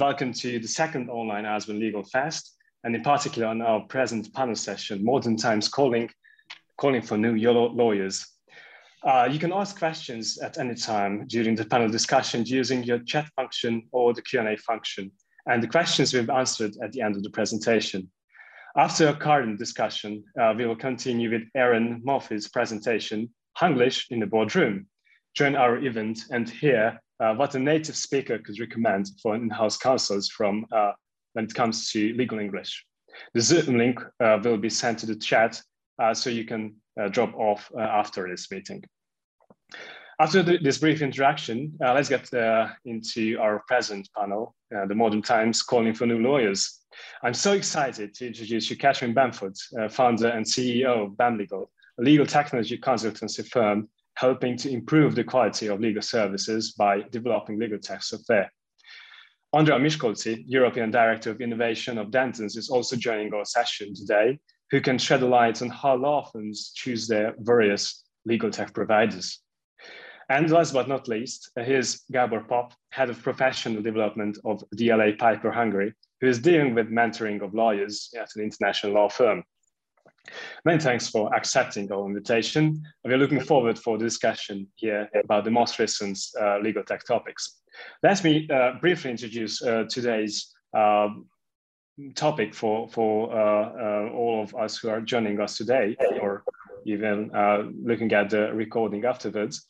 Welcome to the second online Aswan Legal Fest, and in particular on our present panel session, Modern Times Calling for New Euro Lawyers. You can ask questions at any time during the panel discussion using your chat function or the Q&A function, and the questions will be answered at the end of the presentation. After our current discussion, we will continue with Aaron Murphy's presentation, Hunglish in the Boardroom. Join our event and hear what a native speaker could recommend for in-house counsels from when it comes to legal English. The Zoom link will be sent to the chat so you can drop off after this meeting. After this brief introduction, let's get into our present panel, the Modern Times Calling for New Lawyers. I'm so excited to introduce you Catherine Bamford, founder and CEO of Bam Legal, a legal technology consultancy firm helping to improve the quality of legal services by developing legal tech software. Andrea Miskolczi, European Director of Innovation of Dentons, is also joining our session today, who can shed a light on how law firms choose their various legal tech providers. And last but not least, here's Gábor Papp, Head of Professional Development of DLA Piper Hungary, who is dealing with mentoring of lawyers at an international law firm. Many thanks for accepting our invitation. We're looking forward for the discussion here about the most recent legal tech topics. Let me briefly introduce today's topic for all of us who are joining us today, or even looking at the recording afterwards.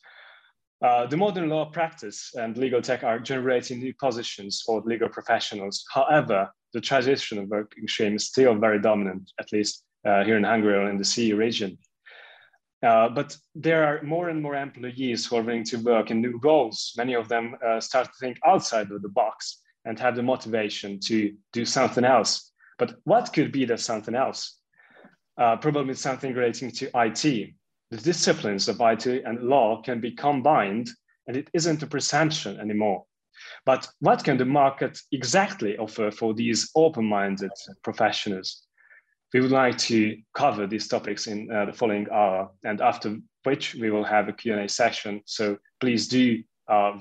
The modern law practice and legal tech are generating new positions for legal professionals. However, the traditional working stream is still very dominant, at least here in Hungary or in the CE region. But there are more and more employees who are willing to work in new roles. Many of them start to think outside of the box and have the motivation to do something else. But what could be that something else? Probably something relating to IT. The disciplines of IT and law can be combined, and it isn't a presumption anymore. But what can the market exactly offer for these open-minded professionals? We would like to cover these topics in the following hour, and after which we will have a Q&A session. So please do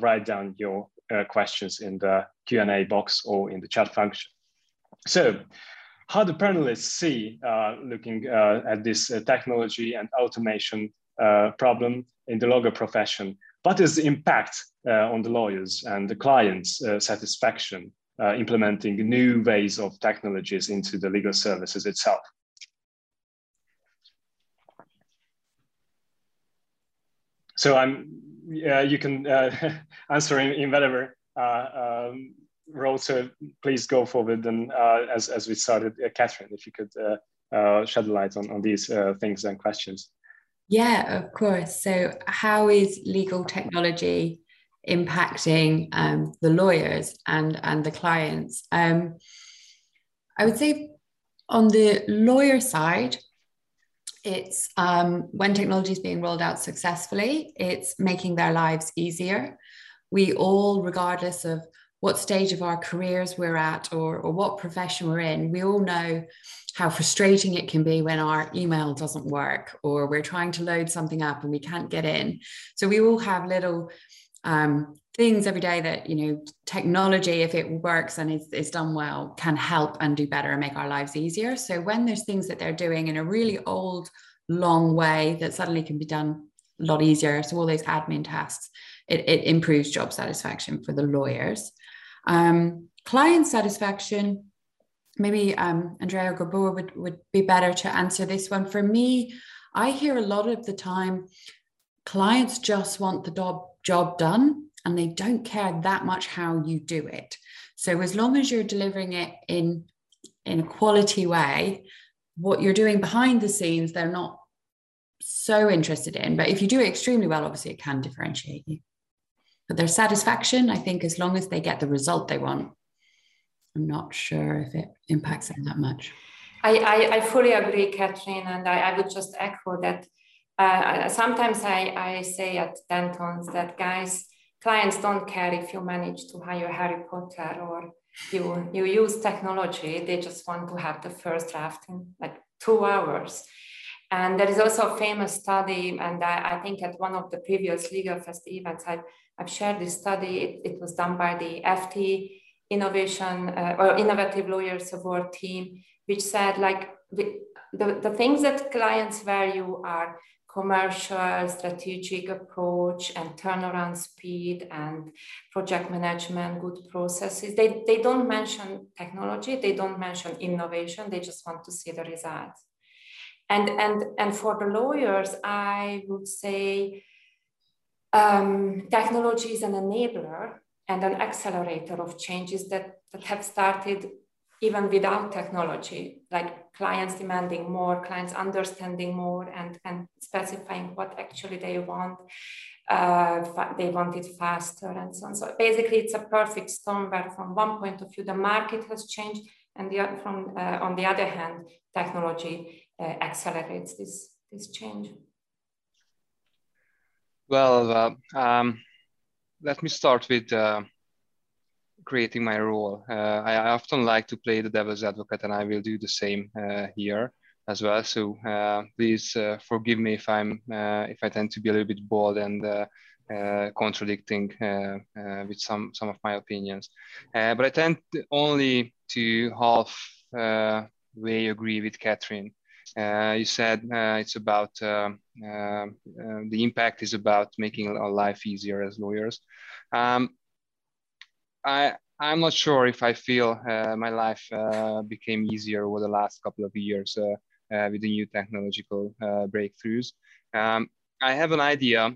write down your questions in the Q&A box or in the chat function. So how do panelists see looking at this technology and automation problem in the legal profession? What is the impact on the lawyers and the clients' satisfaction? Implementing new ways of technologies into the legal services itself. So you can answer in whatever role, so please go forward. And as we started, Catherine, if you could shed light on these things and questions. Yeah, of course. So how is legal technology impacting the lawyers and the clients? I would say on the lawyer side, it's when technology is being rolled out successfully, it's making their lives easier. We all, regardless of what stage of our careers we're at or what profession we're in, we all know how frustrating it can be when our email doesn't work or we're trying to load something up and we can't get in. So we all have little things every day that, you know, technology, if it works and is done well, can help and do better and make our lives easier. So when there's things that they're doing in a really old, long way that suddenly can be done a lot easier, so all those admin tasks, it improves job satisfaction for the lawyers. Client satisfaction, maybe Andrea or Gábor would be better to answer this one. For me, I hear a lot of the time, clients just want the job done and they don't care that much how you do it. So as long as you're delivering it in a quality way, what you're doing behind the scenes, they're not so interested in. But if you do it extremely well, obviously it can differentiate you. But their satisfaction, I think, as long as they get the result they want, I'm not sure if it impacts them that much. I fully agree, Catherine, and I would just echo that. Sometimes I say at Dentons that, guys, clients don't care if you manage to hire Harry Potter or you use technology. They just want to have the first draft in like 2 hours. And there is also a famous study, and I think at one of the previous Legal Fest events, I've shared this study. It was done by the FT Innovation or Innovative Lawyers Award team, which said like the things that clients value are commercial, strategic approach and turnaround speed and project management, good processes. They don't mention technology, they don't mention innovation, they just want to see the results. And for the lawyers, I would say technology is an enabler and an accelerator of changes that have started even without technology, like clients demanding more, clients understanding more and specifying what actually they want. They want it faster and so on. So basically it's a perfect storm where from one point of view, the market has changed and on the other hand, technology accelerates this change. Well, let me start with creating my role. I often like to play the devil's advocate, and I will do the same here as well. So please forgive me if I tend to be a little bit bold and contradicting with some of my opinions. But I tend only to halfway agree with Catherine. You said it's about the impact is about making our life easier as lawyers. I'm not sure if I feel my life became easier over the last couple of years with the new technological breakthroughs. I have an idea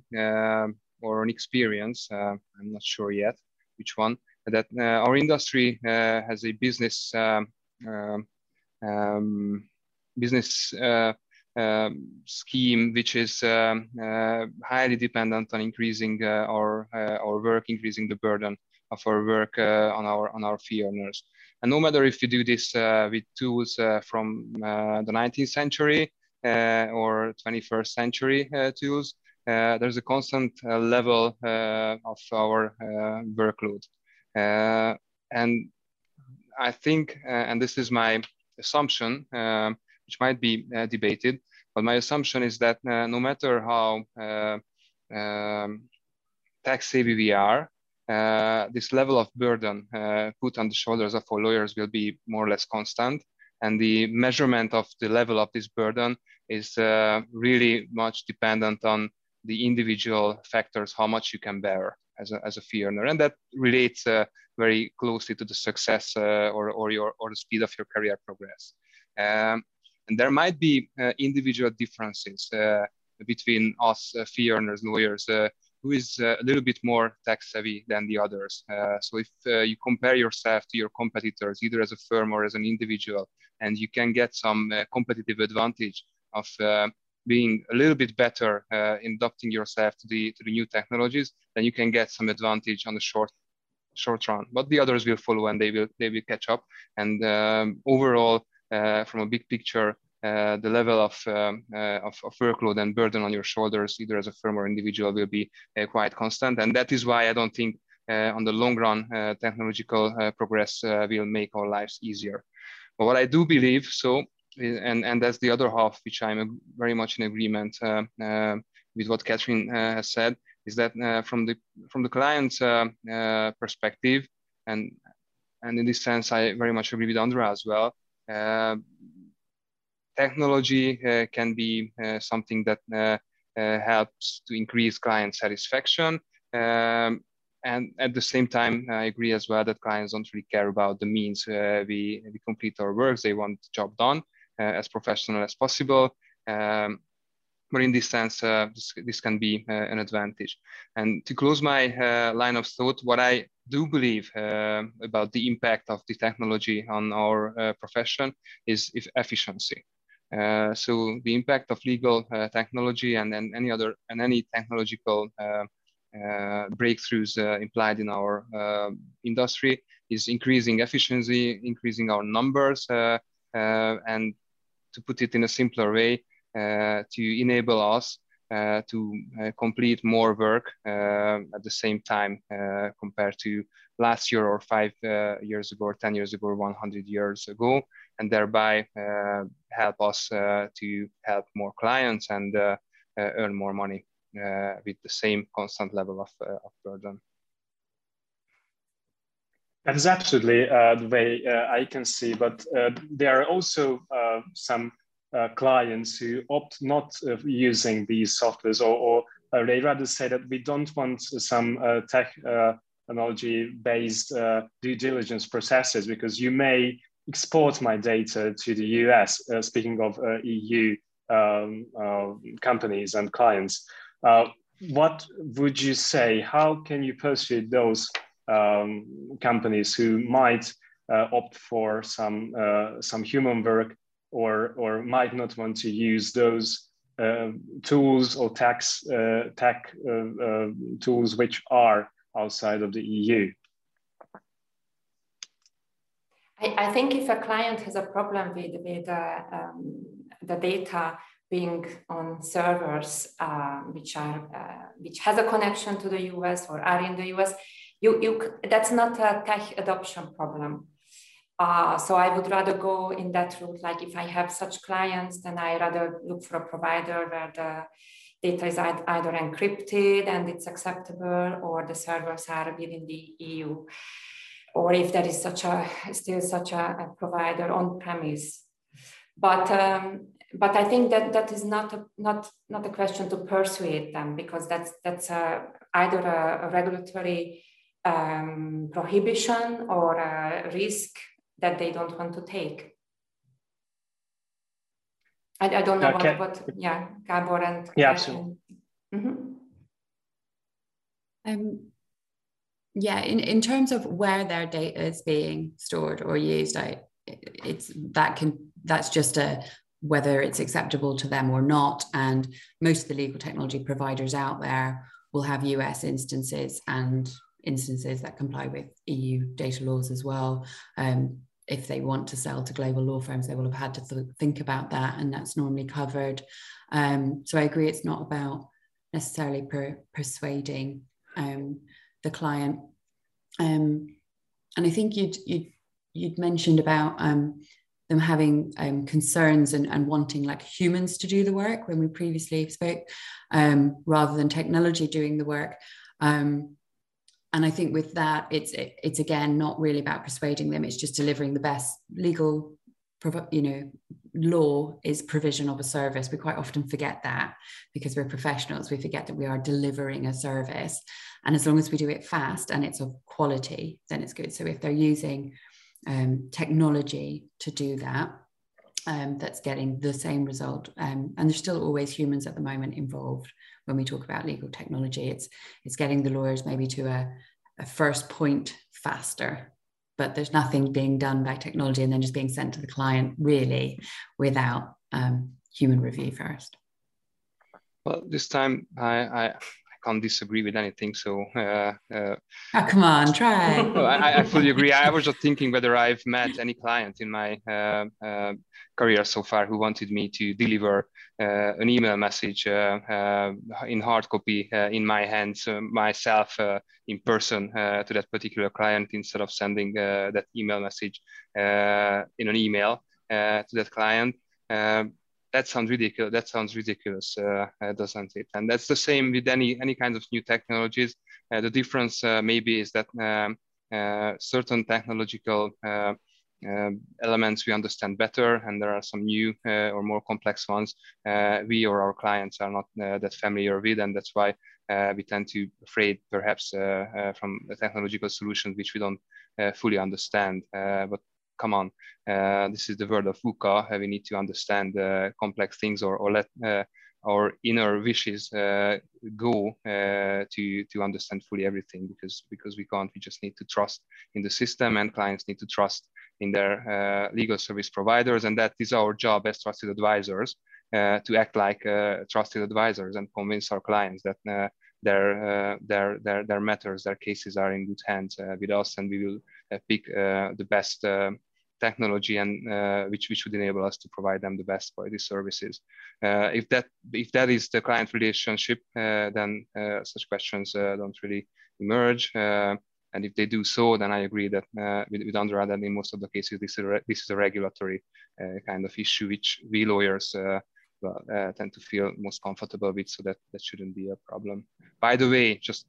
or an experience, I'm not sure yet which one, that our industry has a business scheme which is highly dependent on increasing our work, increasing the burden of our work on our fee earners. And no matter if you do this with tools from the 19th century or 21st century tools, there's a constant level of our workload. And I think, and this is my assumption, which might be debated, but my assumption is that no matter how tech savvy we are, this level of burden put on the shoulders of our lawyers will be more or less constant. And the measurement of the level of this burden is really much dependent on the individual factors, how much you can bear as a fee earner. And that relates very closely to the success or the speed of your career progress. And there might be individual differences between us fee earners, lawyers, who is a little bit more tech savvy than the others. So if you compare yourself to your competitors, either as a firm or as an individual, and you can get some competitive advantage of being a little bit better in adapting yourself to the new technologies, then you can get some advantage on the short run. But the others will follow and they will catch up. And overall, from a big picture, the level of workload and burden on your shoulders, either as a firm or individual, will be quite constant. And that is why I don't think on the long run, technological progress will make our lives easier. But what I do believe, so, and that's the other half, which I'm very much in agreement with what Catherine has said, is that from the client's perspective, and in this sense, I very much agree with Andrea as well, technology can be something that helps to increase client satisfaction. And at the same time, I agree as well that clients don't really care about the means we complete our work. They want the job done as professional as possible. But in this sense, this can be an advantage. And to close my line of thought, what I do believe about the impact of the technology on our profession is efficiency. So the impact of legal technology and any technological breakthroughs implied in our industry is increasing efficiency, increasing our numbers, and to put it in a simpler way, to enable us to complete more work at the same time compared to last year or 5 years ago, or 10 years ago, or 100 years ago, and thereby help us to help more clients and earn more money with the same constant level of burden. That is absolutely the way I can see, but there are also some clients who opt not using these softwares, or they rather say that we don't want some technology-based due diligence processes because you may export my data to the US, speaking of EU companies and clients. What would you say? How can you persuade those companies who might opt for some human work, or might not want to use those tools or tech tools which are outside of the EU? I think if a client has a problem with the data being on servers which has a connection to the US or are in the US, that's not a tech adoption problem. So I would rather go in that route. Like if I have such clients, then I rather look for a provider where the data is either encrypted and it's acceptable, or the servers are within the EU, or if there is still such a provider on premise. But I think that is not a question to persuade them, because that's either a regulatory prohibition or a risk that they don't want to take. I don't know okay. what Gábor and yeah, absolutely. Mm-hmm. In terms of where their data is being stored or used, that's just whether it's acceptable to them or not. And most of the legal technology providers out there will have US instances and instances that comply with EU data laws as well. If they want to sell to global law firms, they will have had to think about that, and that's normally covered. So I agree, it's not about necessarily persuading the client. And I think you'd mentioned about them having concerns and wanting like humans to do the work when we previously spoke, rather than technology doing the work. And I think with that, it's again, not really about persuading them. It's just delivering the best legal, law is provision of a service. We quite often forget that because we're professionals. We forget that we are delivering a service. And as long as we do it fast and it's of quality, then it's good. So if they're using technology to do that, that's getting the same result. And there's still always humans at the moment involved when we talk about legal technology. It's getting the lawyers maybe to a first point faster, but there's nothing being done by technology and then just being sent to the client really without human review first. Well, this time I can't disagree with anything, so oh, come on, try. I fully agree. I was just thinking whether I've met any client in my career so far who wanted me to deliver an email message in hard copy in my hands myself in person to that particular client, instead of sending that email message in an email to that client. That sounds ridiculous. Doesn't it? And that's the same with any kind of new technologies. The difference maybe is that certain technological elements we understand better, and there are some new or more complex ones we or our clients are not that familiar with, and that's why we tend to afraid perhaps from a technological solution which we don't fully understand. But come on, this is the world of VUCA. We need to understand complex things, or let our inner wishes go to understand fully everything, because we can't. We just need to trust in the system, and clients need to trust in their legal service providers. And that is our job as trusted advisors, to act like trusted advisors and convince our clients that their matters, their cases are in good hands with us, and we will pick the best technology and which would enable us to provide them the best quality services. If that is the client relationship, then such questions don't really emerge. And if they do so, then I agree that with Andrea, that in most of the cases, this is a regulatory kind of issue which we lawyers tend to feel most comfortable with. So that shouldn't be a problem. By the way, just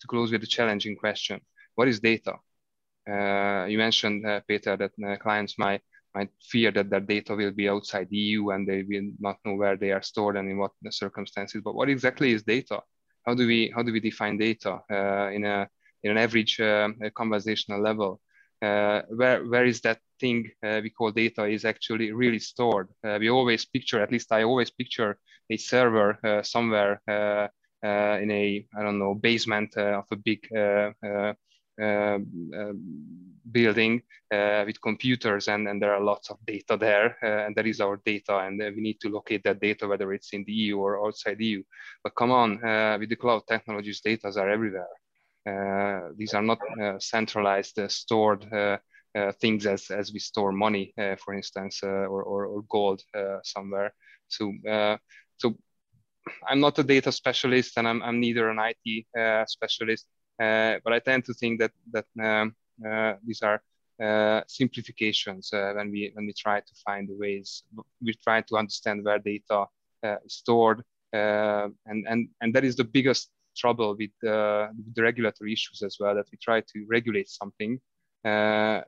to close with the challenging question, what is data? You mentioned, Peter, that clients might fear that their data will be outside the EU and they will not know where they are stored and in what circumstances. But what exactly is data? How do we define data in an average conversational level? Where is that thing we call data is actually really stored? We always picture, at least I always picture, a server somewhere in a, I don't know, basement of a big building with computers, and there are lots of data there, and that is our data, and we need to locate that data, whether it's in the EU or outside the EU. But come on, with the cloud technologies, data are everywhere. These are not centralized, stored things as we store money, for instance, or gold somewhere. So I'm not a data specialist, and I'm neither an IT specialist. But I tend to think that these are simplifications when we try to find the ways, we try to understand where data is stored, and that is the biggest trouble with the regulatory issues as well, that we try to regulate something,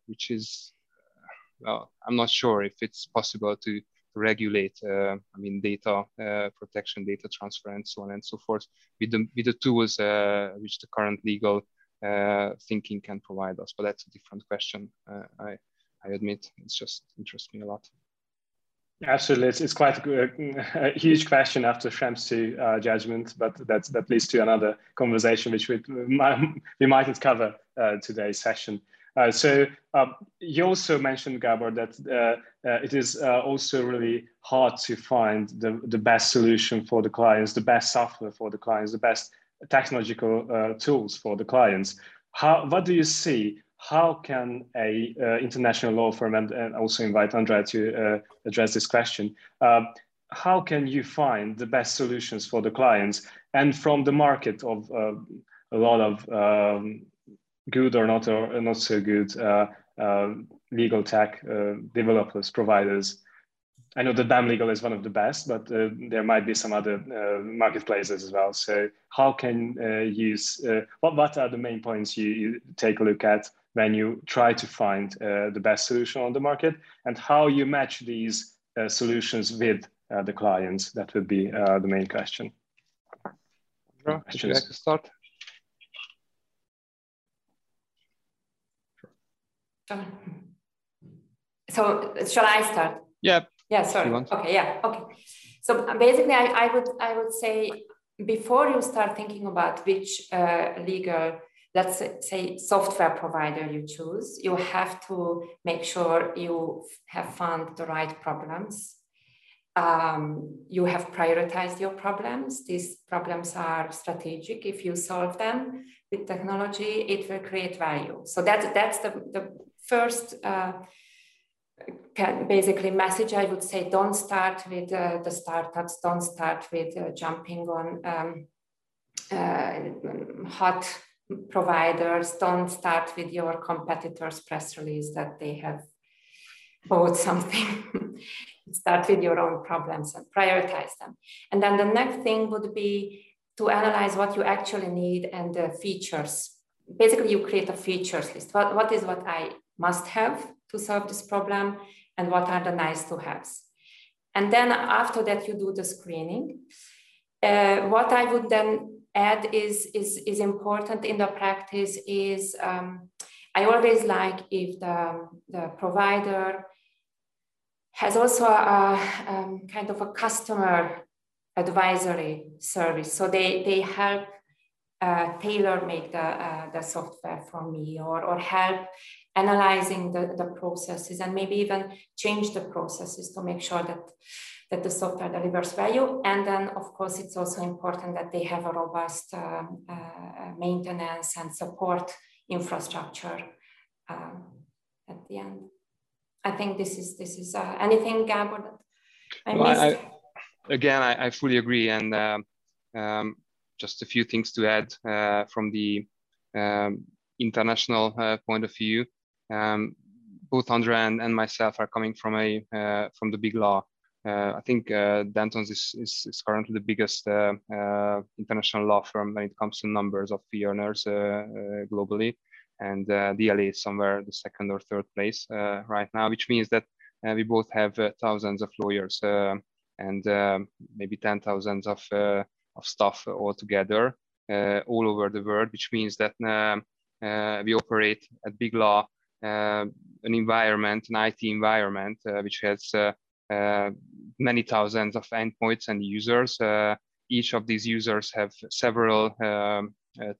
which is, well, I'm not sure if it's possible to regulate, I mean, data protection, data transfer, and so on and so forth, with the tools which the current legal thinking can provide us. But that's a different question. I admit, it's just interests me a lot. Absolutely, it's quite a huge question after Schrems II judgment, but that leads to another conversation which we mightn't cover today's session. You also mentioned, Gábor, that it is also really hard to find the best solution for the clients, the best software for the clients, the best technological tools for the clients. What do you see? How can a international law firm, and also invite Andrea to address this question, how can you find the best solutions for the clients, and from the market of a lot of good or not so good legal tech developers, providers? I know that Bam Legal is one of the best, but there might be some other marketplaces as well. So how can you, what are the main points you take a look at when you try to find the best solution on the market, and how you match these solutions with the clients? That would be the main question. Andrea, would you like to start? So shall I start? Yeah. Yeah, sorry. Okay, yeah, okay. So basically, I would say, before you start thinking about which legal, let's say, software provider you choose, you have to make sure you have found the right problems. You have prioritized your problems. These problems are strategic. If you solve them with technology, it will create value. So that's the first basically message I would say. Don't start with the startups. Don't start with jumping on hot providers. Don't start with your competitors' press release that they have bought something. Start with your own problems and prioritize them. And then the next thing would be to analyze what you actually need and the features. Basically, you create a features list. What is what I must have to solve this problem, and what are the nice to haves? And then after that, you do the screening. What I would then add is important in the practice is, I always like if the provider has also a kind of a customer advisory service. So they help tailor make the software for me, or help analyzing the processes, and maybe even change the processes to make sure that the software delivers value. And then, of course, it's also important that they have a robust maintenance and support infrastructure at the end. I think this is anything, Gábor, that I missed? Again, I fully agree, and just a few things to add from the international point of view. Both Andrea and myself are coming from from the big law. I think Dentons is currently the biggest international law firm when it comes to numbers of fee earners globally. and DLA is somewhere the second or third place right now, which means that we both have thousands of lawyers and maybe 10,000 of staff altogether all over the world, which means that we operate at Big Law, an environment, an IT environment, which has many thousands of endpoints and users. Each of these users have several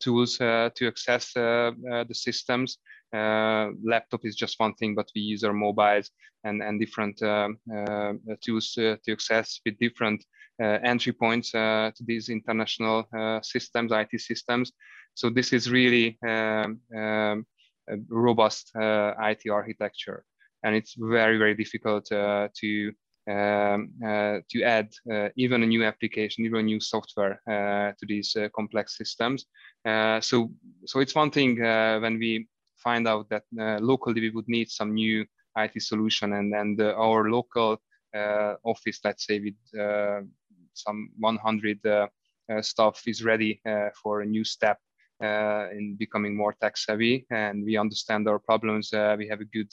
tools to access the systems. Laptop is just one thing, but we use our mobiles and different tools to access with different entry points to these international systems, IT systems. So this is really a robust IT architecture, and it's very, very difficult to add even a new application, even new software to these complex systems. So it's one thing when we find out that locally we would need some new IT solution, and our local office, let's say with some 100 staff, is ready for a new step in becoming more tech savvy, and we understand our problems. We have a good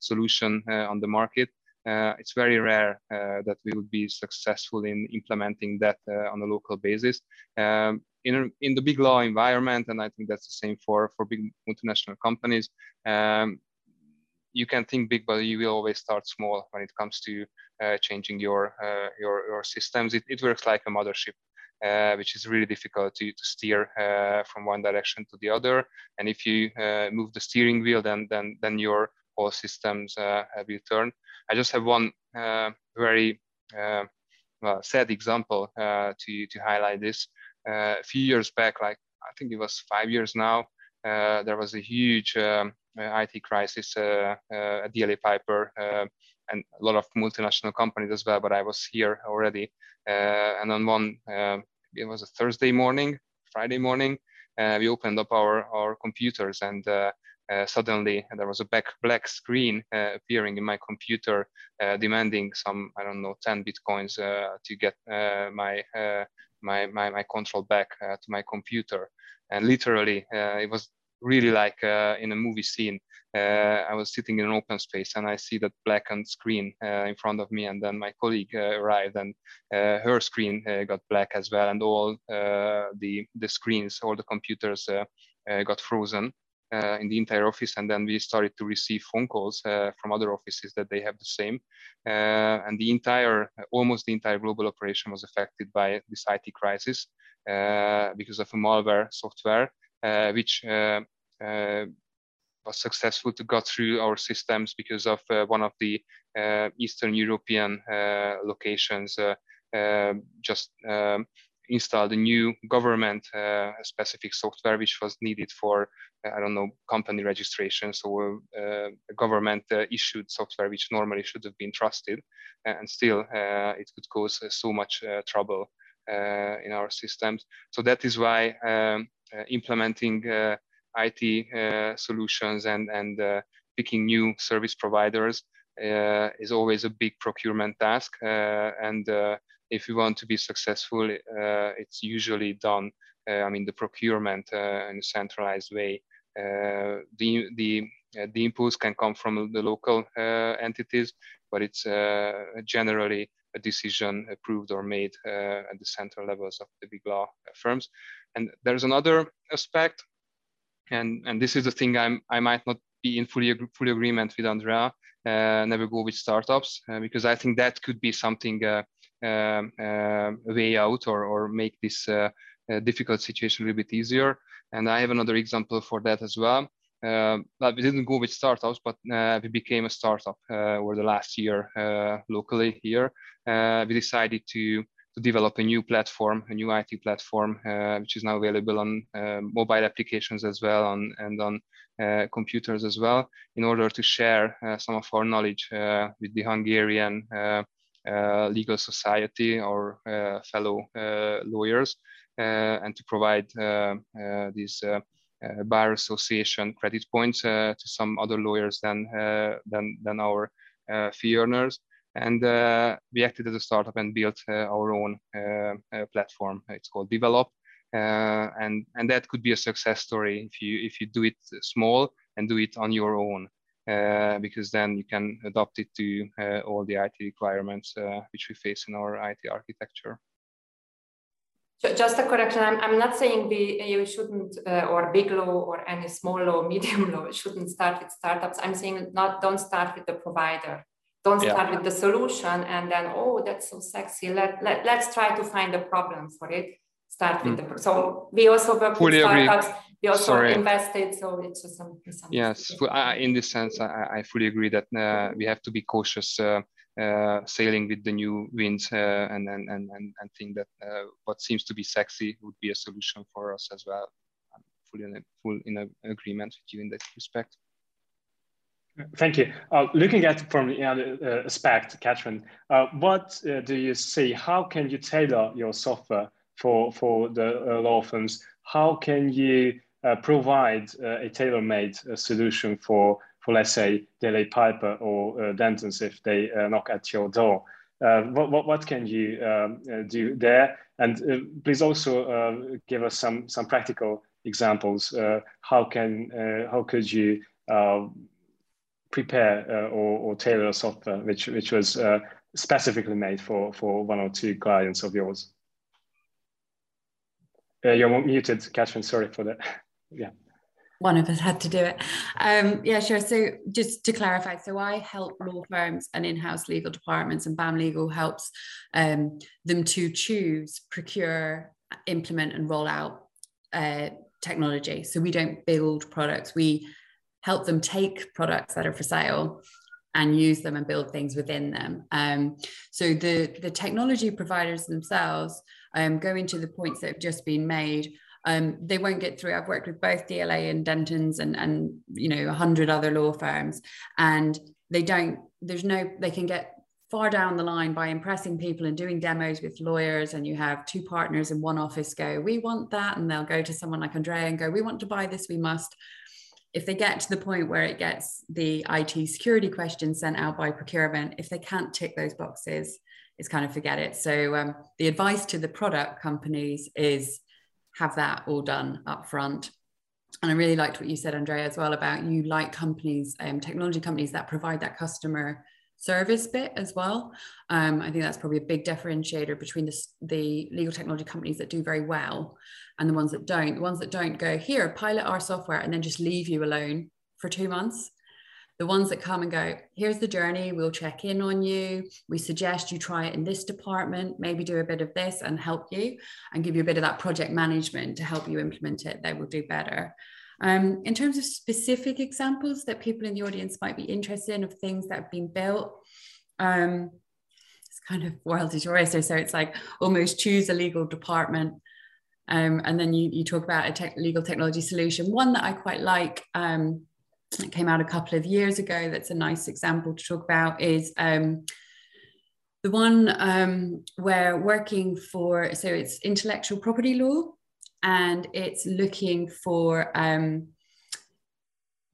solution on the market. It's very rare that we would be successful in implementing that on a local basis. In the Big Law environment, and I think that's the same for big multinational companies, you can think big, but you will always start small when it comes to changing your systems. It works like a mothership, which is really difficult to steer from one direction to the other. And if you move the steering wheel, then your whole systems will turn. I just have one very sad example to highlight this. A few years back, like I think it was 5 years now, there was a huge IT crisis at DLA Piper and a lot of multinational companies as well, but I was here already. And on one, it was a Thursday morning, Friday morning, we opened up our computers, and suddenly there was a black screen appearing in my computer, demanding some, I don't know, 10 Bitcoins to get my control back to my computer. And literally, it was really like in a movie scene. I was sitting in an open space, and I see that blackened screen in front of me, and then my colleague arrived, and her screen got black as well, and all the screens, all the computers got frozen in the entire office. And then we started to receive phone calls from other offices that they have the same. And almost the entire global operation was affected by this IT crisis because of a malware software, which was successful to get through our systems because of one of the Eastern European locations just installed a new government-specific software, which was needed for, I don't know, company registration. So a government-issued software, which normally should have been trusted, and still it could cause so much trouble in our systems. So that is why implementing IT solutions and picking new service providers is always a big procurement task. If you want to be successful, it's usually done, the procurement in a centralized way. The impulse can come from the local entities, but it's generally a decision approved or made at the central levels of the big law firms. And there's another aspect, and this is the thing I might not be in full agreement with Andrea, never go with startups, because I think that could be something way out or make this difficult situation a little bit easier. And I have another example for that as well. But we didn't go with startups, but we became a startup over the last year locally here. We decided to develop a new platform, a new IT platform, which is now available on mobile applications as well and on computers as well, in order to share some of our knowledge with the Hungarian legal society or fellow lawyers, and to provide these bar association credit points to some other lawyers than our fee earners. And we acted as a startup and built our own platform. It's called Develop, and that could be a success story if you do it small and do it on your own, because then you can adopt it to all the IT requirements which we face in our IT architecture. Just a correction, I'm not saying you shouldn't, or big law or any small law, medium law, shouldn't start with startups. I'm saying don't start with the provider. Don't start with the solution and then, oh, that's so sexy. Let's try to find a problem for it. Start with the, so we also work fully with startups. Agree. We also invested, so it's just something. Yes, in this sense, I fully agree that we have to be cautious sailing with the new winds and think that what seems to be sexy would be a solution for us as well. I'm fully in agreement with you in that respect. Thank you. Looking at it from the other aspect, Catherine, what do you see? How can you tailor your software for the law firms? How can you provide a tailor-made solution for, let's say, DLA Piper or Dentons if they knock at your door? What can you do there? And please also give us some practical examples. How could you prepare or tailor software which was specifically made for one or two clients of yours? You're muted, Catherine, sorry for that. Yeah. One of us had to do it. Yeah, sure. So just to clarify, so I help law firms and in-house legal departments, and BAM Legal helps them to choose, procure, implement and roll out technology. So we don't build products. We help them take products that are for sale and use them and build things within them. So the technology providers themselves, going to the points that have just been made, they won't get through. I've worked with both DLA and Dentons and you know 100 other law firms, and they can get far down the line by impressing people and doing demos with lawyers, and you have two partners in one office go, we want that, and they'll go to someone like Andrea and go, we want to buy this, we must. If they get to the point where it gets the IT security questions sent out by procurement, if they can't tick those boxes, it's kind of forget it. So the advice to the product companies is have that all done up front. And I really liked what you said, Andrea, as well about you like companies, technology companies that provide that customer service bit as well. I think that's probably a big differentiator between the legal technology companies that do very well and the ones that don't. The ones that don't go, here, pilot our software and then just leave you alone for 2 months. The ones that come and go, here's the journey, we'll check in on you. We suggest you try it in this department, maybe do a bit of this and help you and give you a bit of that project management to help you implement it. They will do better. In terms of specific examples that people in the audience might be interested in of things that have been built, it's kind of world is your oyster. So it's like almost choose a legal department. And then you talk about a legal technology solution. One that I quite like, it came out a couple of years ago, that's a nice example to talk about, is the one where working for, so it's intellectual property law, and it's looking for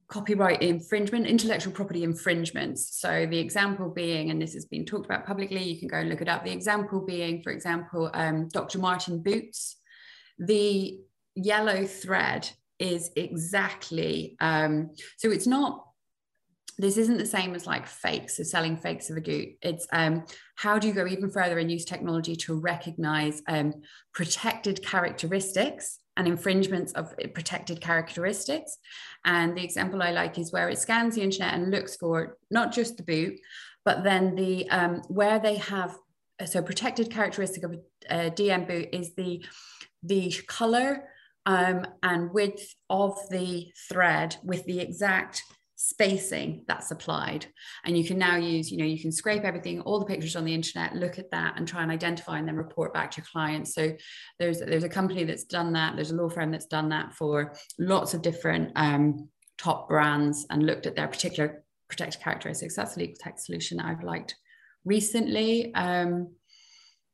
copyright infringement, intellectual property infringements. So the example being, and this has been talked about publicly, you can go and look it up, the example being, for example, Dr. Martin Boots, the yellow thread is exactly, so it's not, this isn't the same as like fakes, so selling fakes of a goot. It's how do you go even further and use technology to recognize protected characteristics and infringements of protected characteristics. And the example I like is where it scans the internet and looks for not just the boot, but then the, where they have, so protected characteristic of a DM boot is the color, and width of the thread with the exact spacing that's applied. And you can now use, you know, you can scrape everything, all the pictures on the internet, look at that and try and identify and then report back to your clients. So there's a company that's done that, there's a law firm that's done that for lots of different top brands and looked at their particular protected characteristics. That's a legal tech solution that I've liked recently.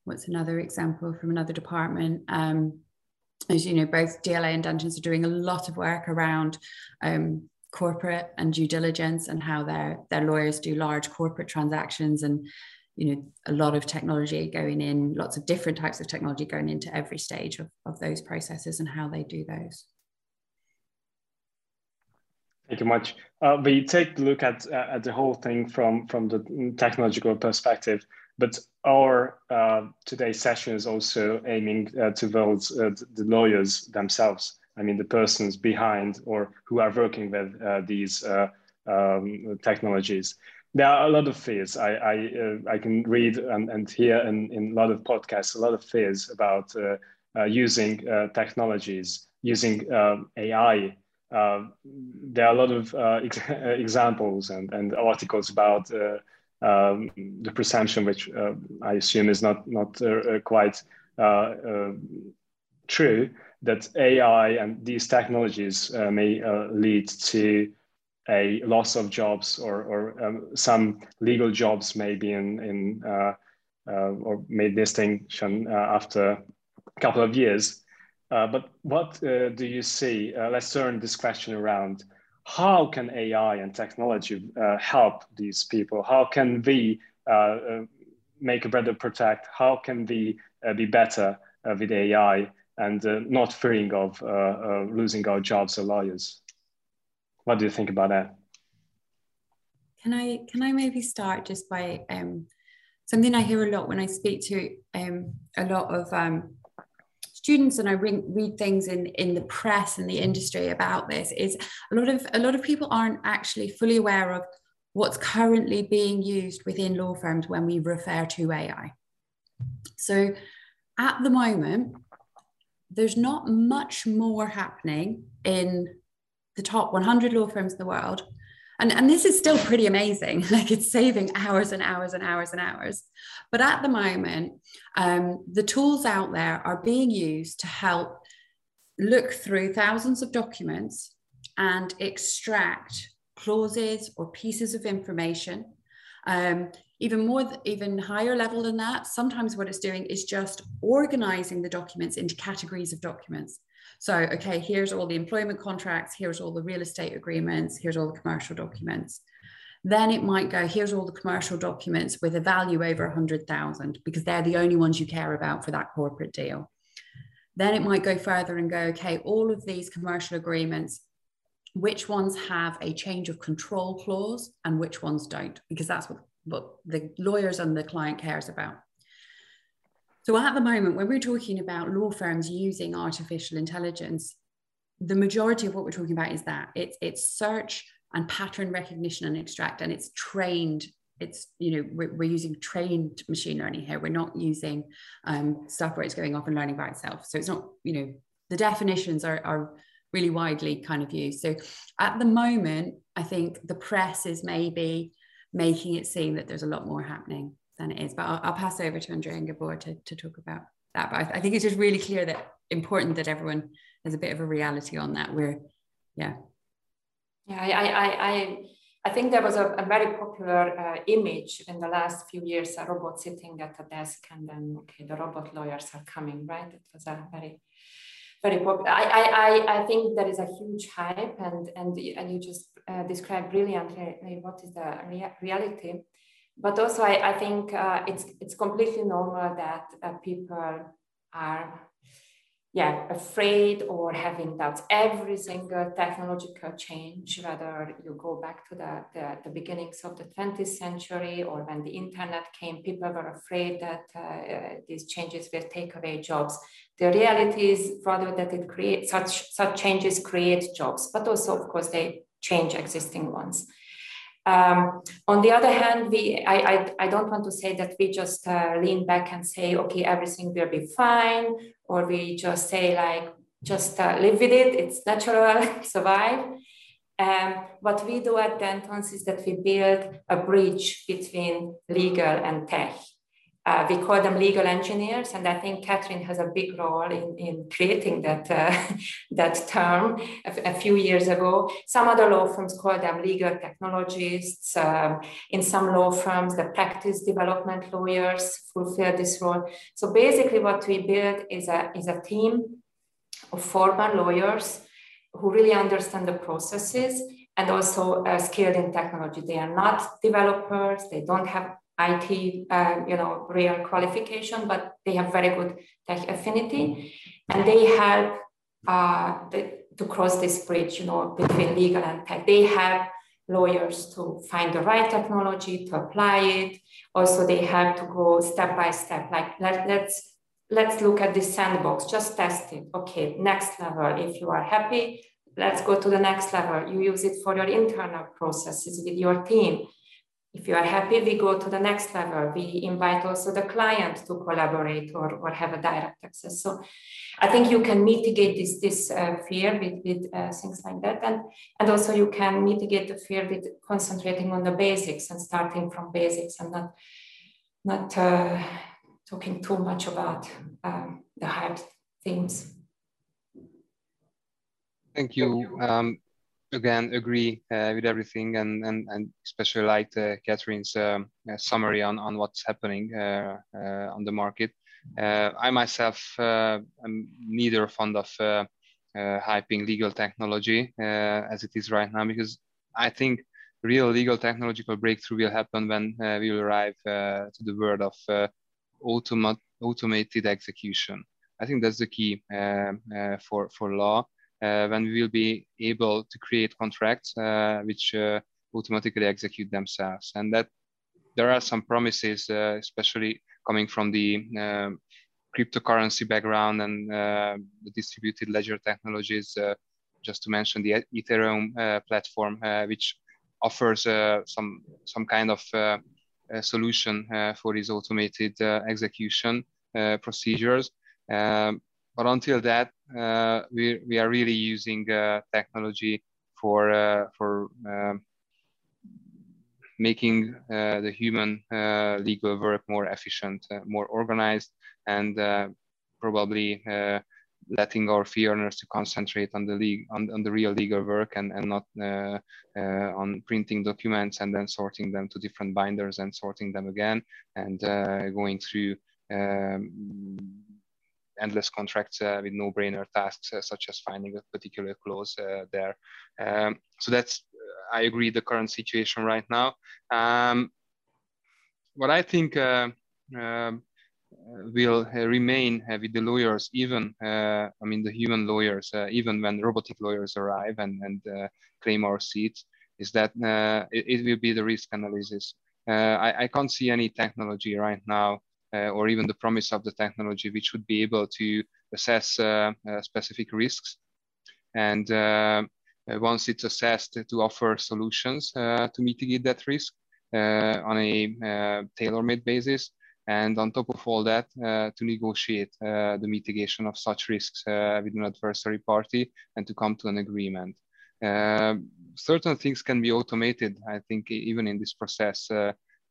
What's another example from another department? As you know, both DLA and Dentons are doing a lot of work around corporate and due diligence and how their lawyers do large corporate transactions and you know, a lot of technology going in, lots of different types of technology going into every stage of those processes and how they do those. Thank you much. We take a look at the whole thing from the technological perspective, but our today's session is also aiming towards the lawyers themselves. I mean, the persons behind or who are working with these technologies. There are a lot of fears. I can read and hear in a lot of podcasts, a lot of fears about using technologies, using AI. There are a lot of examples and articles about the presumption, which I assume is not quite true, that AI and these technologies may lead to a loss of jobs, or some legal jobs may be or made distinction after a couple of years. But what do you see? Let's turn this question around. How can AI and technology help these people? How can we make a better protect? How can we be better with AI and not fearing of losing our jobs as lawyers? What do you think about that? Can I maybe start just by something I hear a lot when I speak to a lot of students, and I read things in the press and the industry about this, is a lot of people aren't actually fully aware of what's currently being used within law firms when we refer to AI. So at the moment, there's not much more happening in the top 100 law firms in the world. And this is still pretty amazing. Like, it's saving hours and hours and hours and hours. But at the moment, the tools out there are being used to help look through thousands of documents and extract clauses or pieces of information. Even higher level than that, sometimes what it's doing is just organizing the documents into categories of documents. So, okay, here's all the employment contracts, here's all the real estate agreements, here's all the commercial documents. Then it might go, here's all the commercial documents with a value over 100,000, because they're the only ones you care about for that corporate deal. Then it might go further and go, okay, all of these commercial agreements, which ones have a change of control clause and which ones don't, because that's what the lawyers and the client cares about. So at the moment, when we're talking about law firms using artificial intelligence, the majority of what we're talking about is that it's search and pattern recognition and extract, and it's trained. It's, you know, we're using trained machine learning here. We're not using stuff where it's going off and learning by itself. So it's not, you know, the definitions are really widely kind of used. So at the moment, I think the press is maybe making it seem that there's a lot more happening than it is, but I'll pass over to Andrea and Gábor to talk about that. But I think it's just really clear that important that everyone has a bit of a reality on that. I think there was a very popular image in the last few years: a robot sitting at a desk, and then okay, the robot lawyers are coming, right? It was a very popular. I think there is a huge hype, and you just described brilliantly what is the reality. But also, I think it's completely normal that people are, afraid or having doubts. Every single technological change, whether you go back to the beginnings of the 20th century or when the internet came, people were afraid that these changes will take away jobs. The reality is rather that it creates such changes create jobs, but also, of course, they change existing ones. On the other hand, I don't want to say that we just lean back and say, okay, everything will be fine, or we just say like, just live with it, it's natural, survive. What we do at Dentons is that we build a bridge between legal and tech. We call them legal engineers, and I think Catherine has a big role in creating that, that term a few years ago. Some other law firms call them legal technologists. In some law firms, the practice development lawyers fulfill this role. So basically what we build is a team of former lawyers who really understand the processes and also skilled in technology. They are not developers, they don't have IT, real qualification, but they have very good tech affinity, and they help to cross this bridge, between legal and tech. They help lawyers to find the right technology, to apply it. Also, they help to go step by step. Like let's look at this sandbox, just test it. Okay, next level. If you are happy, let's go to the next level. You use it for your internal processes with your team. If you are happy, we go to the next level. We invite also the client to collaborate or have a direct access. So I think you can mitigate this fear with things like that. And also you can mitigate the fear with concentrating on the basics and starting from basics and not talking too much about the hype themes. Thank you. Again, agree with everything, and especially like Catherine's summary on what's happening on the market. I myself am neither fond of hyping legal technology as it is right now, because I think real legal technological breakthrough will happen when we will arrive to the world of automated execution. I think that's the key for law. When we will be able to create contracts which automatically execute themselves. And that there are some promises, especially coming from the cryptocurrency background and the distributed ledger technologies, just to mention the Ethereum platform, which offers some kind of solution for these automated execution procedures. But until that, we are really using technology for making the human legal work more efficient, more organized, and probably letting our fee earners to concentrate on the real legal work and not on printing documents and then sorting them to different binders and sorting them again and going through endless contracts with no-brainer tasks, such as finding a particular clause there. So that's, I agree, the current situation right now. What I think will remain with the lawyers, even, the human lawyers, even when robotic lawyers arrive and claim our seats, is that it will be the risk analysis. I can't see any technology right now or even the promise of the technology, which would be able to assess specific risks. And once it's assessed, to offer solutions to mitigate that risk on a tailor-made basis. And on top of all that, to negotiate the mitigation of such risks with an adversary party and to come to an agreement. Certain things can be automated, I think, even in this process.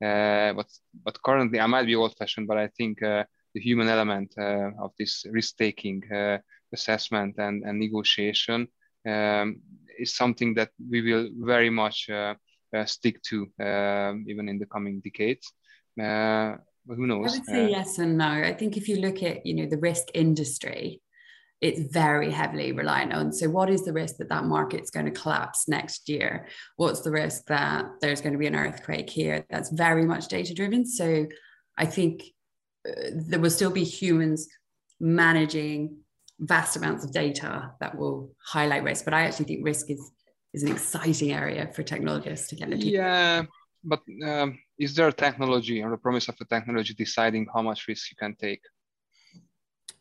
But currently, I might be old-fashioned, but I think the human element of this risk-taking assessment and negotiation is something that we will very much stick to even in the coming decades. But who knows? I would say yes and no. I think if you look at the risk industry, it's very heavily reliant on. So what is the risk that market's going to collapse next year? What's the risk that there's going to be an earthquake here? That's very much data-driven. So I think there will still be humans managing vast amounts of data that will highlight risk. But I actually think risk is an exciting area for technologists to get into. Yeah, but is there a technology or the promise of a technology deciding how much risk you can take?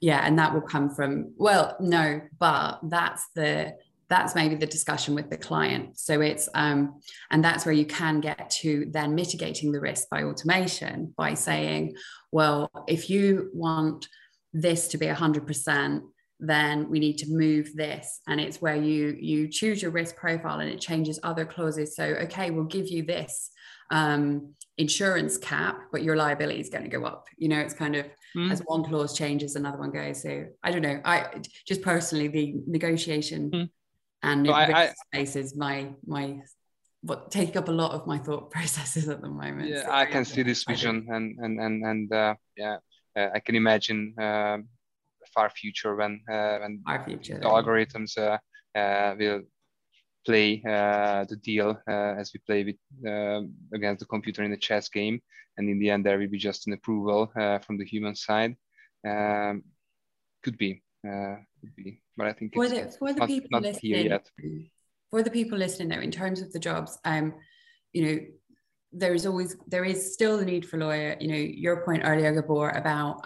Yeah, and that will come from, well, no, but that's maybe the discussion with the client. So it's, and that's where you can get to then mitigating the risk by automation, by saying, well, if you want this to be 100%, then we need to move this. And it's where you choose your risk profile and it changes other clauses. So, okay, we'll give you this insurance cap, but your liability is going to go up. It's kind of, as one clause changes, another one goes. So I don't know. I just personally, the negotiation and risk space is what taking up a lot of my thought processes at the moment. Yeah, so I can see this vision, and I can imagine the far future when our future, the algorithms will play the deal as we play with against the computer in the chess game. and in the end there will be just an approval from the human side. Could be, but I think it's not here yet. For the people listening now, in terms of the jobs, you know, there is still the need for lawyer. You know, your point earlier, Gábor, about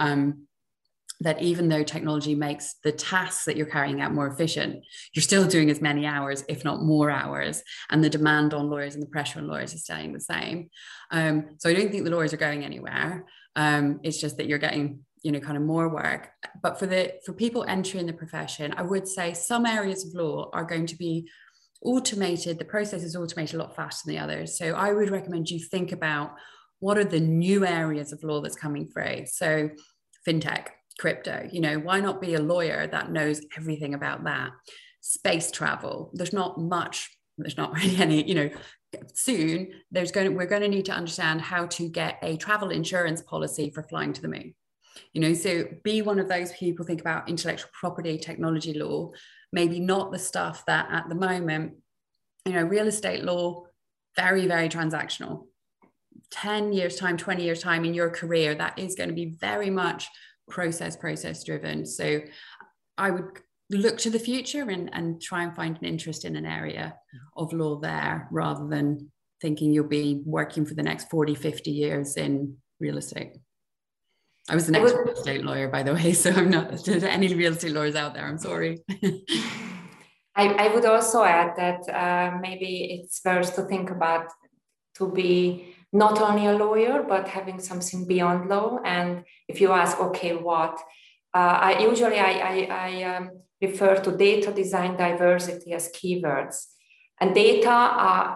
that even though technology makes the tasks that you're carrying out more efficient, you're still doing as many hours, if not more hours, and the demand on lawyers and the pressure on lawyers is staying the same. So I don't think the lawyers are going anywhere. It's just that you're getting, you know, kind of more work. But for people entering the profession, I would say some areas of law are going to be automated. The process is automated a lot faster than the others. So I would recommend you think about what are the new areas of law that's coming through. So fintech, crypto, you know, why not be a lawyer that knows everything about that? Space travel, there's not really any, you know, soon we're going to need to understand how to get a travel insurance policy for flying to the moon, you know. So be one of those people. Think about intellectual property, technology law, maybe not the stuff that at the moment, you know, real estate law, very, very transactional. 10 years time, 20 years time in your career, that is going to be very much process driven. So I would look to the future and try and find an interest in an area of law there, rather than thinking you'll be working for the next 40-50 years in real estate. I was an ex-real estate lawyer, by the way, so I'm not to any real estate lawyers out there, I'm sorry. I would also add that maybe it's worth to think about to be not only a lawyer, but having something beyond law. And if you ask, okay, what? I usually refer to data, design, diversity as keywords. And data,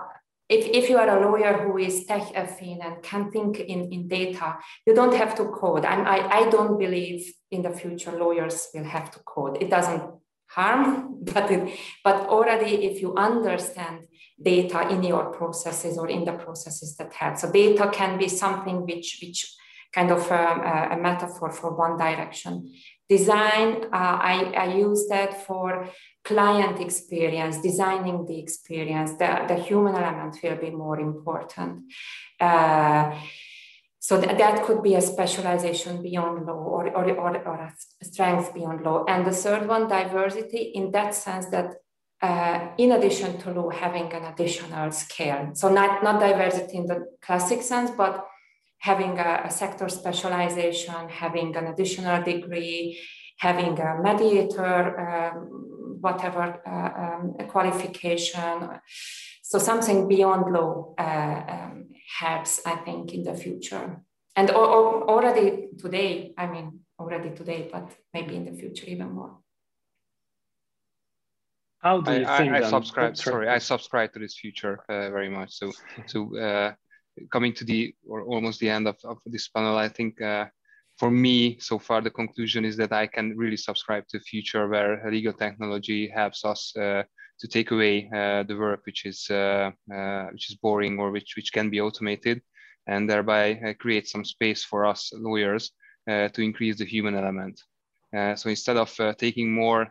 if you are a lawyer who is tech affine and can think in data, you don't have to code. I don't believe in the future lawyers will have to code. It doesn't harm, but already if you understand data in your processes or in the processes that help. So data can be something which kind of a metaphor for one direction. Design, I use that for client experience, designing the experience. The human element will be more important. So that could be a specialization beyond law or a strength beyond law. And the third one, diversity, in that sense that in addition to law, having an additional scale. So not diversity in the classic sense, but having a sector specialization, having an additional degree, having a mediator, whatever qualification. So something beyond law helps, I think, in the future. And already today, but maybe in the future even more. How do you think? I subscribe to this future very much. So coming to almost the end of this panel, I think for me so far the conclusion is that I can really subscribe to a future where legal technology helps us to take away the work which is boring or which can be automated, and thereby create some space for us lawyers to increase the human element. So instead of taking more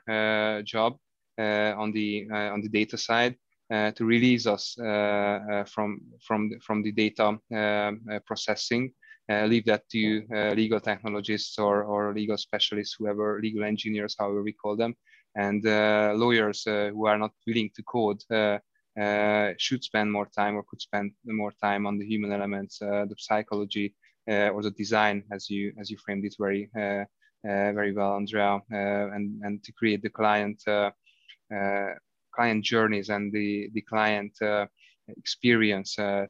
job on the data side, to release us from the data processing, leave that to legal technologists or legal specialists, whoever, legal engineers, however we call them, and lawyers who are not willing to code should spend more time or could spend more time on the human elements, the psychology or the design, as you framed it very well, Andrea, and to create the client journeys and the client experience to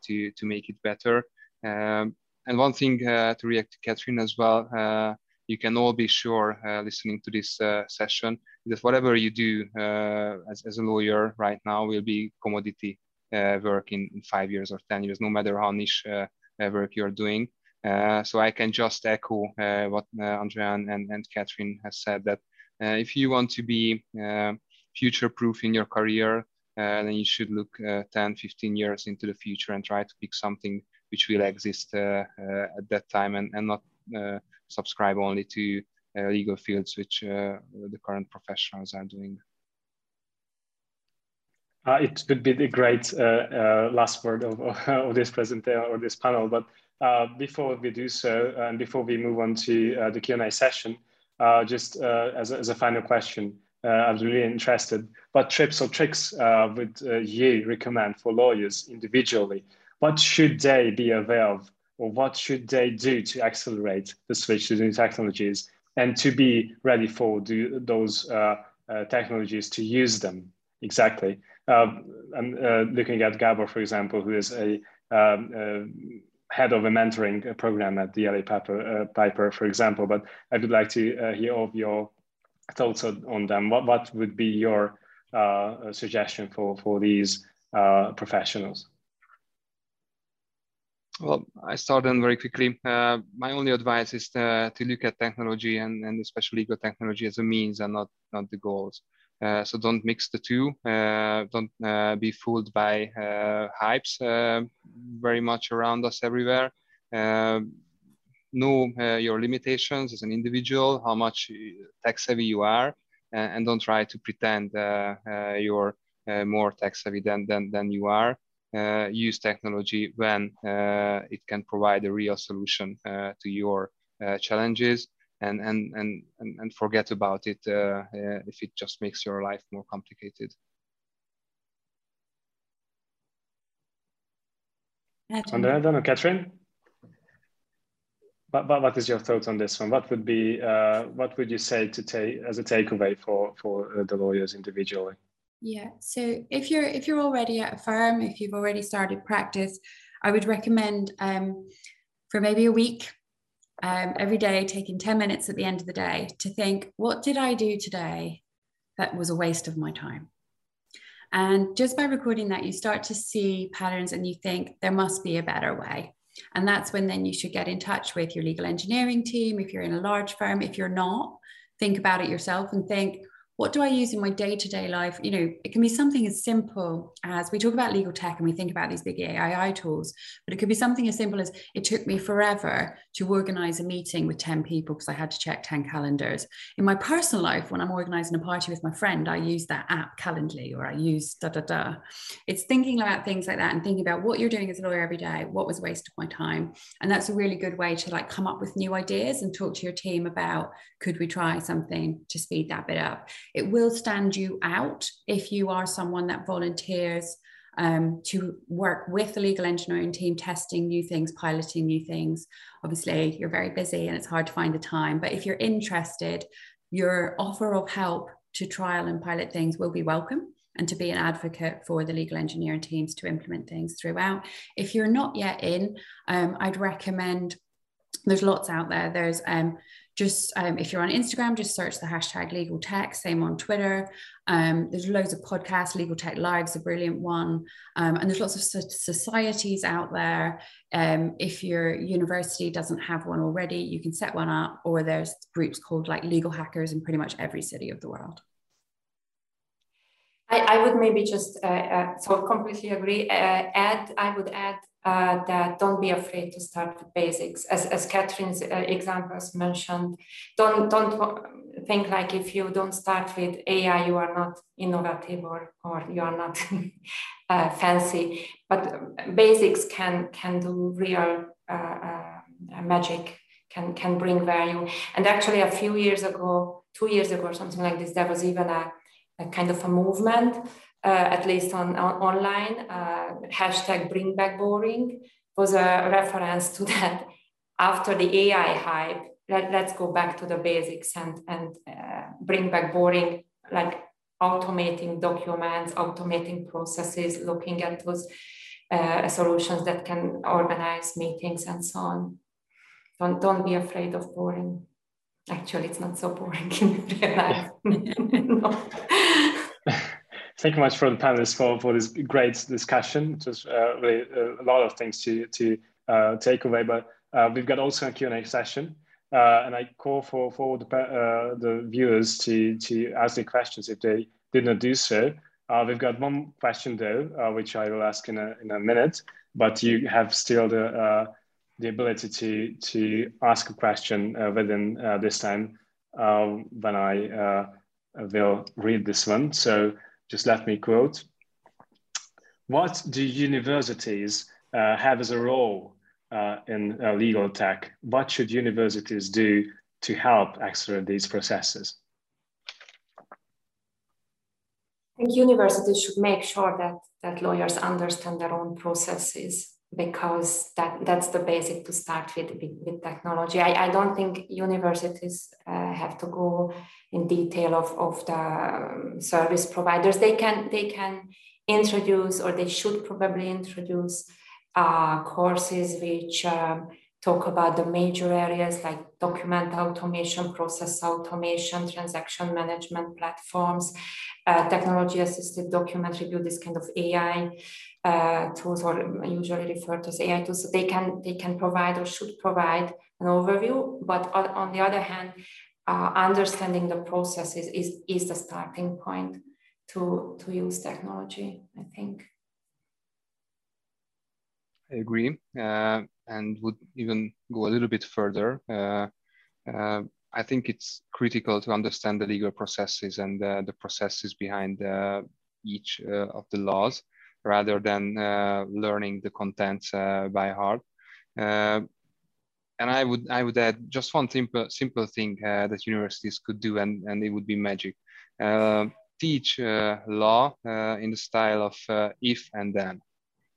make it better. And one thing to react to Catherine as well, you can all be sure listening to this session that whatever you do as a lawyer right now will be commodity work in 5 years or 10 years, no matter how niche work you're doing. So I can just echo what Andrea and Catherine has said, that if you want to be future-proof in your career, then you should look 10, 15 years into the future and try to pick something which will exist at that time, and not subscribe only to legal fields which the current professionals are doing. It would be the great last word of this presentation or this panel, but Before we do so, and before we move on to the Q&A session, just as a final question, I was really interested, what tips or tricks would you recommend for lawyers individually? What should they be aware of, or what should they do to accelerate the switch to new technologies and to be ready for those technologies, to use them exactly? I'm looking at Gábor, for example, who is a head of a mentoring program at DLA Piper, for example, but I would like to hear of your thoughts on them. What would be your suggestion for these professionals? Well, I start on very quickly. My only advice is to look at technology and especially legal technology as a means and not the goals. So don't mix the two. Don't be fooled by hypes very much around us everywhere. Know your limitations as an individual, how much tech savvy you are, and don't try to pretend you're more tech savvy than you are. Use technology when it can provide a real solution to your challenges, and forget about it if it just makes your life more complicated. Andrea, then Catherine, but what is your thoughts on this one? What would be what would you say to take as a takeaway for the lawyers individually? Yeah, so if you're already at a firm, if you've already started practice, I would recommend for maybe a week, every day taking 10 minutes at the end of the day to think, what did I do today that was a waste of my time? And just by recording that, you start to see patterns and you think there must be a better way. And that's when then you should get in touch with your legal engineering team. If you're in a large firm, if you're not, think about it yourself and think, what do I use in my day-to-day life? You know, it can be something as simple as, we talk about legal tech and we think about these big AI tools, but it could be something as simple as, it took me forever to organize a meeting with 10 people because I had to check 10 calendars. In my personal life, when I'm organizing a party with my friend, I use that app Calendly, or I use da-da-da. It's thinking about things like that and thinking about what you're doing as a lawyer every day, what was a waste of my time. And that's a really good way to like come up with new ideas and talk to your team about, could we try something to speed that bit up? It will stand you out if you are someone that volunteers to work with the legal engineering team, testing new things, piloting new things. Obviously, you're very busy and it's hard to find the time. But if you're interested, your offer of help to trial and pilot things will be welcome, and to be an advocate for the legal engineering teams to implement things throughout. If you're not yet in, I'd recommend, there's lots out there. There's if you're on Instagram, just search the hashtag legal tech, same on Twitter. There's loads of podcasts. Legal Tech Live's a brilliant one. And there's lots of societies out there. If your university doesn't have one already, you can set one up, or there's groups called like Legal Hackers in pretty much every city of the world. I would maybe just, so completely agree, I would add that don't be afraid to start with basics. As Catherine's examples mentioned, don't think like if you don't start with AI, you are not innovative or you are not fancy, but basics can do real magic, can bring value. And actually a few years ago, 2 years ago, or something like this, there was even a kind of a movement, at least on online, hashtag bring back boring was a reference to that. After the AI hype, let's go back to the basics and bring back boring, like automating documents, automating processes, looking at those solutions that can organize meetings and so on. Don't be afraid of boring. Actually, it's not so boring in real life. No. Thank you much for the panelists for this great discussion. Just really a lot of things to take away, but we've got also a Q&A session, and I call for the viewers to ask their questions if they did not do so. We've got one question though, which I will ask in a minute, but you have still the ability to ask a question within this time when I will read this one. So just let me quote, what do universities have as a role in legal tech, what should universities do to help accelerate these processes? I think universities should make sure that lawyers understand their own processes, because that's the basic to start with technology. I don't think universities have to go in detail of the service providers. They can introduce, or they should probably introduce, courses which talk about the major areas like document automation, process automation, transaction management platforms, technology-assisted document review, this kind of AI tools, or usually referred to as AI tools. So they can provide, or should provide, an overview. But on the other hand, understanding the processes is the starting point to use technology, I think. I agree, and would even go a little bit further. I think it's critical to understand the legal processes and the processes behind each of the laws, rather than learning the contents by heart. And I would add just one simple thing that universities could do, and it would be magic. Teach law in the style of if and then.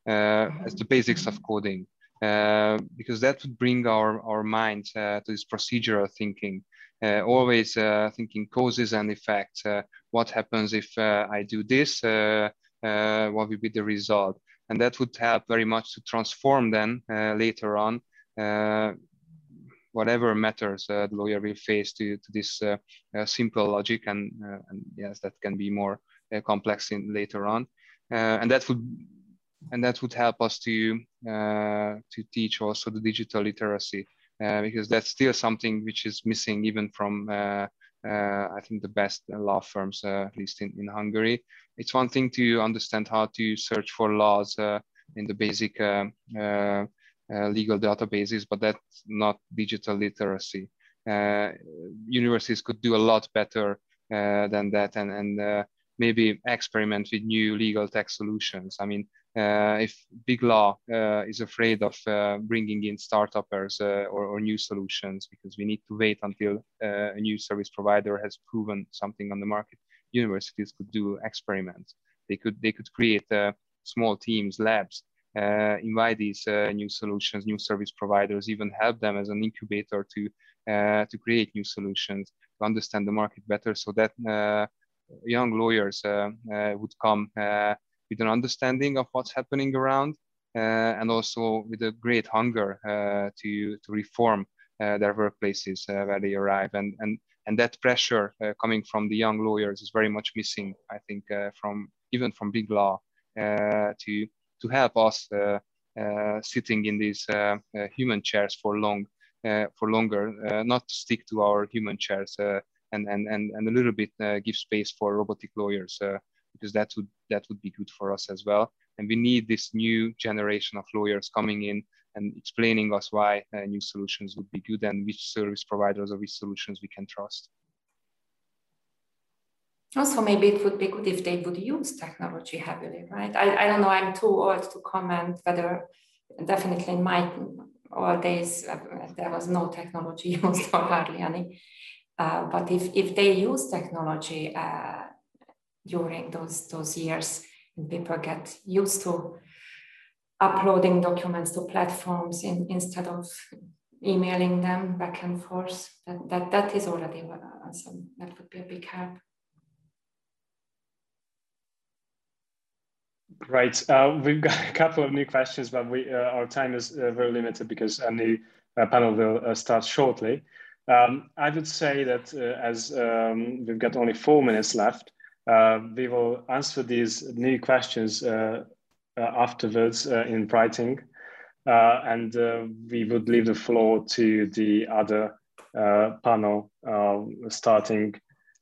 As the basics of coding, because that would bring our mind to this procedural thinking, always thinking causes and effects. What happens if I do this? What will be the result? And that would help very much to transform then later on whatever matters the lawyer will face to this simple logic, and yes, that can be more complex later on, and that would help us to teach also the digital literacy, because that's still something which is missing even from I think the best law firms, at least in Hungary. It's one thing to understand how to search for laws in the basic legal databases, but that's not digital literacy. Universities could do a lot better than that, and maybe experiment with new legal tech solutions. I mean, if big law is afraid of bringing in startuppers or new solutions, because we need to wait until a new service provider has proven something on the market, universities could do experiments. They could create small teams, labs, invite these new solutions, new service providers, even help them as an incubator to create new solutions, to understand the market better, so that young lawyers would come with an understanding of what's happening around, and also with a great hunger to reform their workplaces where they arrive. And that pressure coming from the young lawyers is very much missing, I think, from big law, to help us sitting in these human chairs for longer, not to stick to our human chairs, and a little bit give space for robotic lawyers, because that would be good for us as well. And we need this new generation of lawyers coming in and explaining us why new solutions would be good, and which service providers or which solutions we can trust. Also, maybe it would be good if they would use technology heavily, right? I don't know, I'm too old to comment whether, definitely in my old days, there was no technology used, or hardly any. But if they use technology during those years, and people get used to uploading documents to platforms instead of emailing them back and forth, that is already awesome. That would be a big help. Right. We've got a couple of new questions, but our time is very limited, because a new panel will start shortly. I would say that as we've got only 4 minutes left, we will answer these new questions afterwards in writing, and we would leave the floor to the other panel, starting,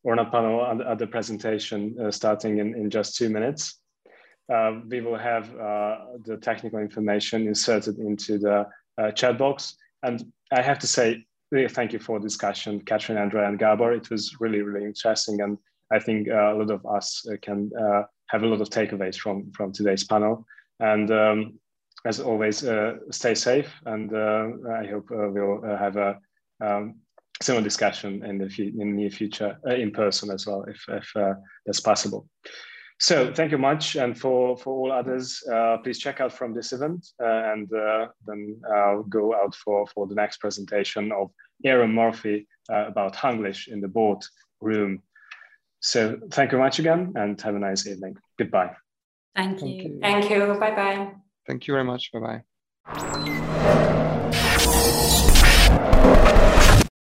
or not panel, other presentation starting in just 2 minutes. We will have the technical information inserted into the chat box, and I have to say really thank you for the discussion, Catherine, Andrea, and Gábor. It was really, really interesting, and I think a lot of us can have a lot of takeaways from today's panel. And as always, stay safe, and I hope we'll have a similar discussion in the near future in person as well, if that's possible. So thank you much, and for all others, please check out from this event, and then I'll go out for the next presentation of Aaron Murphy about Hunglish in the boardroom. So thank you much again, and have a nice evening. Goodbye. Thank you. Thank you. Bye-bye. Thank you very much. Bye-bye.